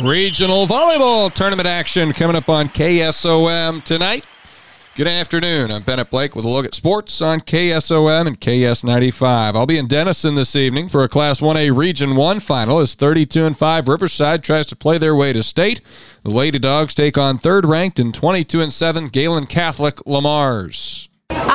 Regional volleyball tournament action coming up on KSOM tonight. Good afternoon. I'm Bennett Blake with a look at sports on KSOM and KS95. I'll be in Denison this evening for a Class 1A Region 1 final as 32-5 Riverside tries to play their way to state. The Lady Dogs take on third-ranked and 22-7 Galen Catholic Lamars.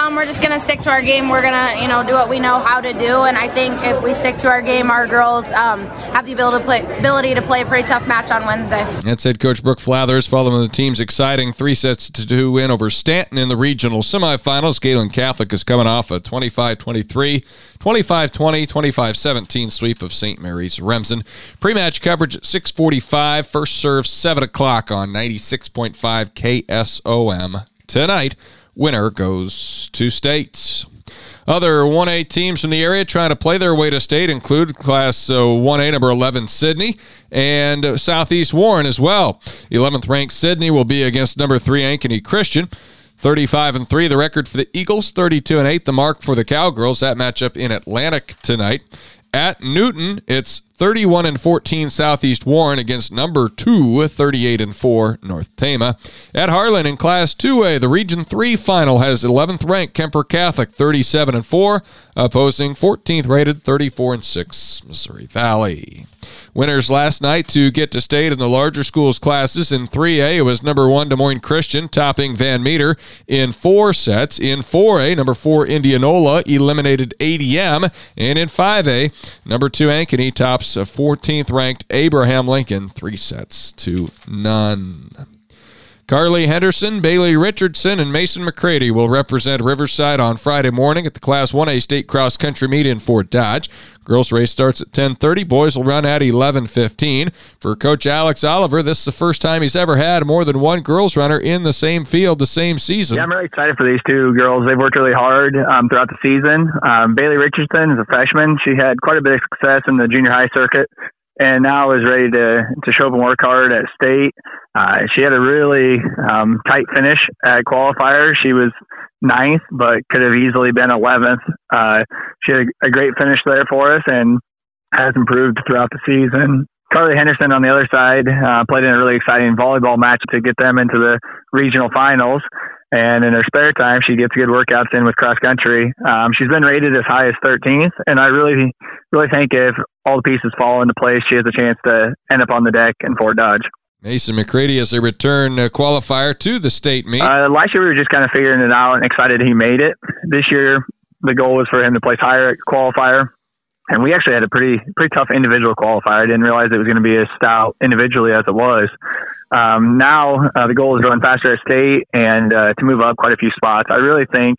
We're just going to stick to our game. We're going to, do what we know how to do. And I think if we stick to our game, our girls have the ability to play a pretty tough match on Wednesday. That's head coach Brooke Flathers following the team's exciting 3-2 win over Stanton in the regional semifinals. Galen Catholic is coming off a 25-23, 25-20, 25-17 sweep of St. Mary's Remsen. Pre-match coverage at 6:45. First serve 7 o'clock on 96.5 KSOM tonight. Winner goes to states. Other 1A teams from the area trying to play their way to state include Class 1A number 11 Sydney and Southeast Warren as well. 11th ranked Sydney will be against number 3 Ankeny Christian. 35-3 the record for the Eagles, 32-8 the mark for the Cowgirls. That matchup in Atlantic tonight. At Newton, it's 31-14 Southeast Warren against number 2, 38-4 North Tama. At Harlan in Class 2A, the Region 3 final has 11th-ranked Kemper Catholic, 37-4, opposing 14th-rated 34-6 Missouri Valley. Winners last night to get to state in the larger schools classes. In 3A, it was number 1 Des Moines Christian, topping Van Meter in 4 sets. In 4A, number 4 Indianola eliminated ADM. And in 5A, number 2 Ankeny tops a 14th-ranked Abraham Lincoln, 3-2. Carly Henderson, Bailey Richardson, and Mason McCready will represent Riverside on Friday morning at the Class 1A State Cross Country Meet in Fort Dodge. Girls' race starts at 10:30. Boys will run at 11:15. For Coach Alex Oliver, this is the first time he's ever had more than one girls' runner in the same field the same season. Yeah, I'm really excited for these two girls. They've worked really hard throughout the season. Bailey Richardson is a freshman. She had quite a bit of success in the junior high circuit, and now is ready to show up and work hard at state. She had a really tight finish at qualifier. She was 9th, but could have easily been 11th. She had a great finish there for us and has improved throughout the season. Carly Henderson on the other side played in a really exciting volleyball match to get them into the regional finals. And in her spare time, she gets good workouts in with cross country. She's been rated as high as 13th, and I really think if all the pieces fall into place, she has a chance to end up on the deck in Fort Dodge. Mason McCready is a return qualifier to the state meet. Last year we were just kind of figuring it out and excited he made it. This year the goal was for him to place higher at qualifier, and we actually had a pretty tough individual qualifier. I didn't realize it was going to be as stout individually as it was. Now the goal is to run faster at state and to move up quite a few spots. I really think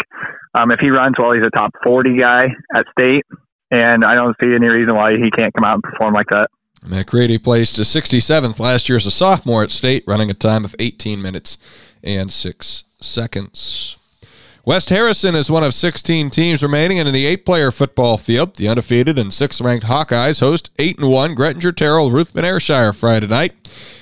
if he runs well, he's a top 40 guy at state, and I don't see any reason why he can't come out and perform like that. McCready placed 67th last year as a sophomore at state, running a time of 18 minutes and 6 seconds. West Harrison is one of 16 teams remaining in the 8-player football field. The undefeated and 6th-ranked Hawkeyes host 8-1 Grettinger Terrell Ruthven Ayrshire Friday night.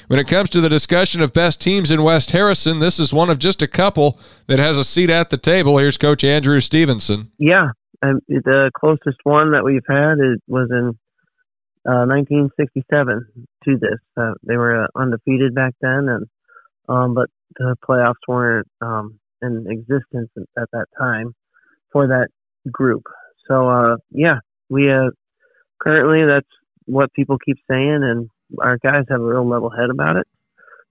When it comes to the discussion of best teams in West Harrison, this is one of just a couple that has a seat at the table. Here's Coach Andrew Stevenson. Yeah, the closest one that we've had was in 1967 to this. They were undefeated back then, and but the playoffs weren't in existence at that time for that group. So we currently that's what people keep saying, and our guys have a real level head about it.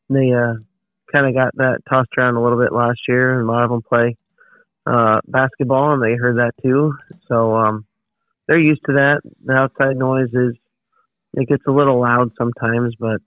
And they kind of got that tossed around a little bit last year, and a lot of them play basketball, and they heard that too. So they're used to that. The outside noise it gets a little loud sometimes, but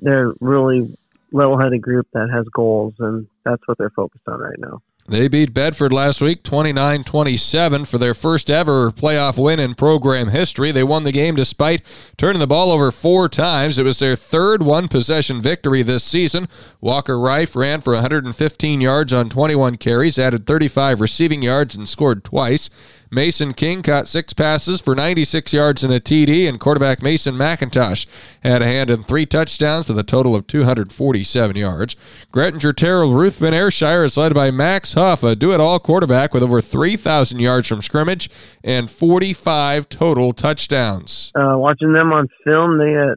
they're really level-headed group that has goals, and that's what they're focused on right now. They beat Bedford last week 29-27 for their first ever playoff win in program history. They won the game despite turning the ball over 4 times. It was their third one-possession victory this season. Walker Reif ran for 115 yards on 21 carries, added 35 receiving yards, and scored twice. Mason King caught 6 passes for 96 yards and a TD, and quarterback Mason McIntosh had a hand in 3 touchdowns with a total of 247 yards. Grettinger Terrell Ruthven Ayrshire is led by Max Huff, a do-it-all quarterback with over 3,000 yards from scrimmage and 45 total touchdowns. Watching them on film, they're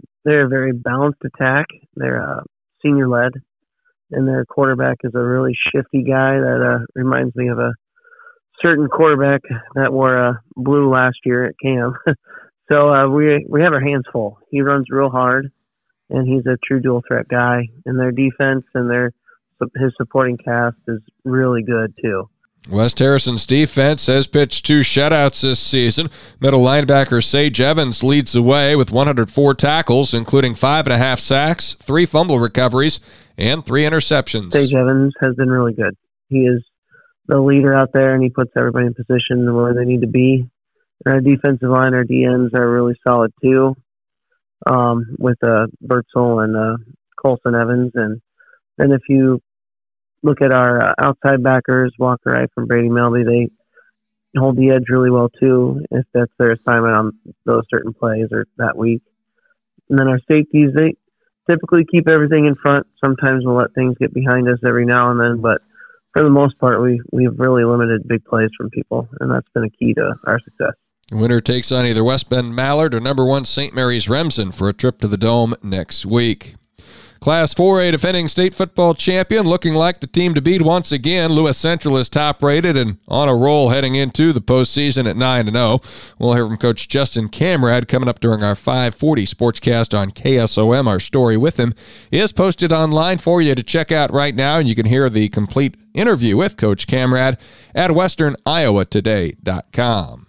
a very balanced attack. They're senior-led, and their quarterback is a really shifty guy that reminds me of a certain quarterback that wore blue last year at camp. So we have our hands full. He runs real hard, and he's a true dual threat guy. And their defense and his supporting cast is really good too. West Harrison's defense has pitched 2 shutouts this season. Middle linebacker Sage Evans leads the way with 104 tackles, including 5.5 sacks, 3 fumble recoveries, and 3 interceptions. Sage Evans has been really good. He is the leader out there, and he puts everybody in position where they need to be. And our defensive line, our DNs, are really solid too, with Bertzel and Colson Evans. And then if you look at our outside backers, Walker Reif and Brady Melby, they hold the edge really well too, if that's their assignment on those certain plays or that week. And then our safeties, they typically keep everything in front. Sometimes we'll let things get behind us every now and then, but for the most part, we've really limited big plays from people, and that's been a key to our success. The winner takes on either West Bend Mallard or number 1 St. Mary's Remsen for a trip to the Dome next week. Class 4A defending state football champion, looking like the team to beat once again. Lewis Central is top-rated and on a roll heading into the postseason at 9-0. We'll hear from Coach Justin Camrad coming up during our 540 Sportscast on KSOM. Our story with him is posted online for you to check out right now, and you can hear the complete interview with Coach Camrad at westerniowatoday.com.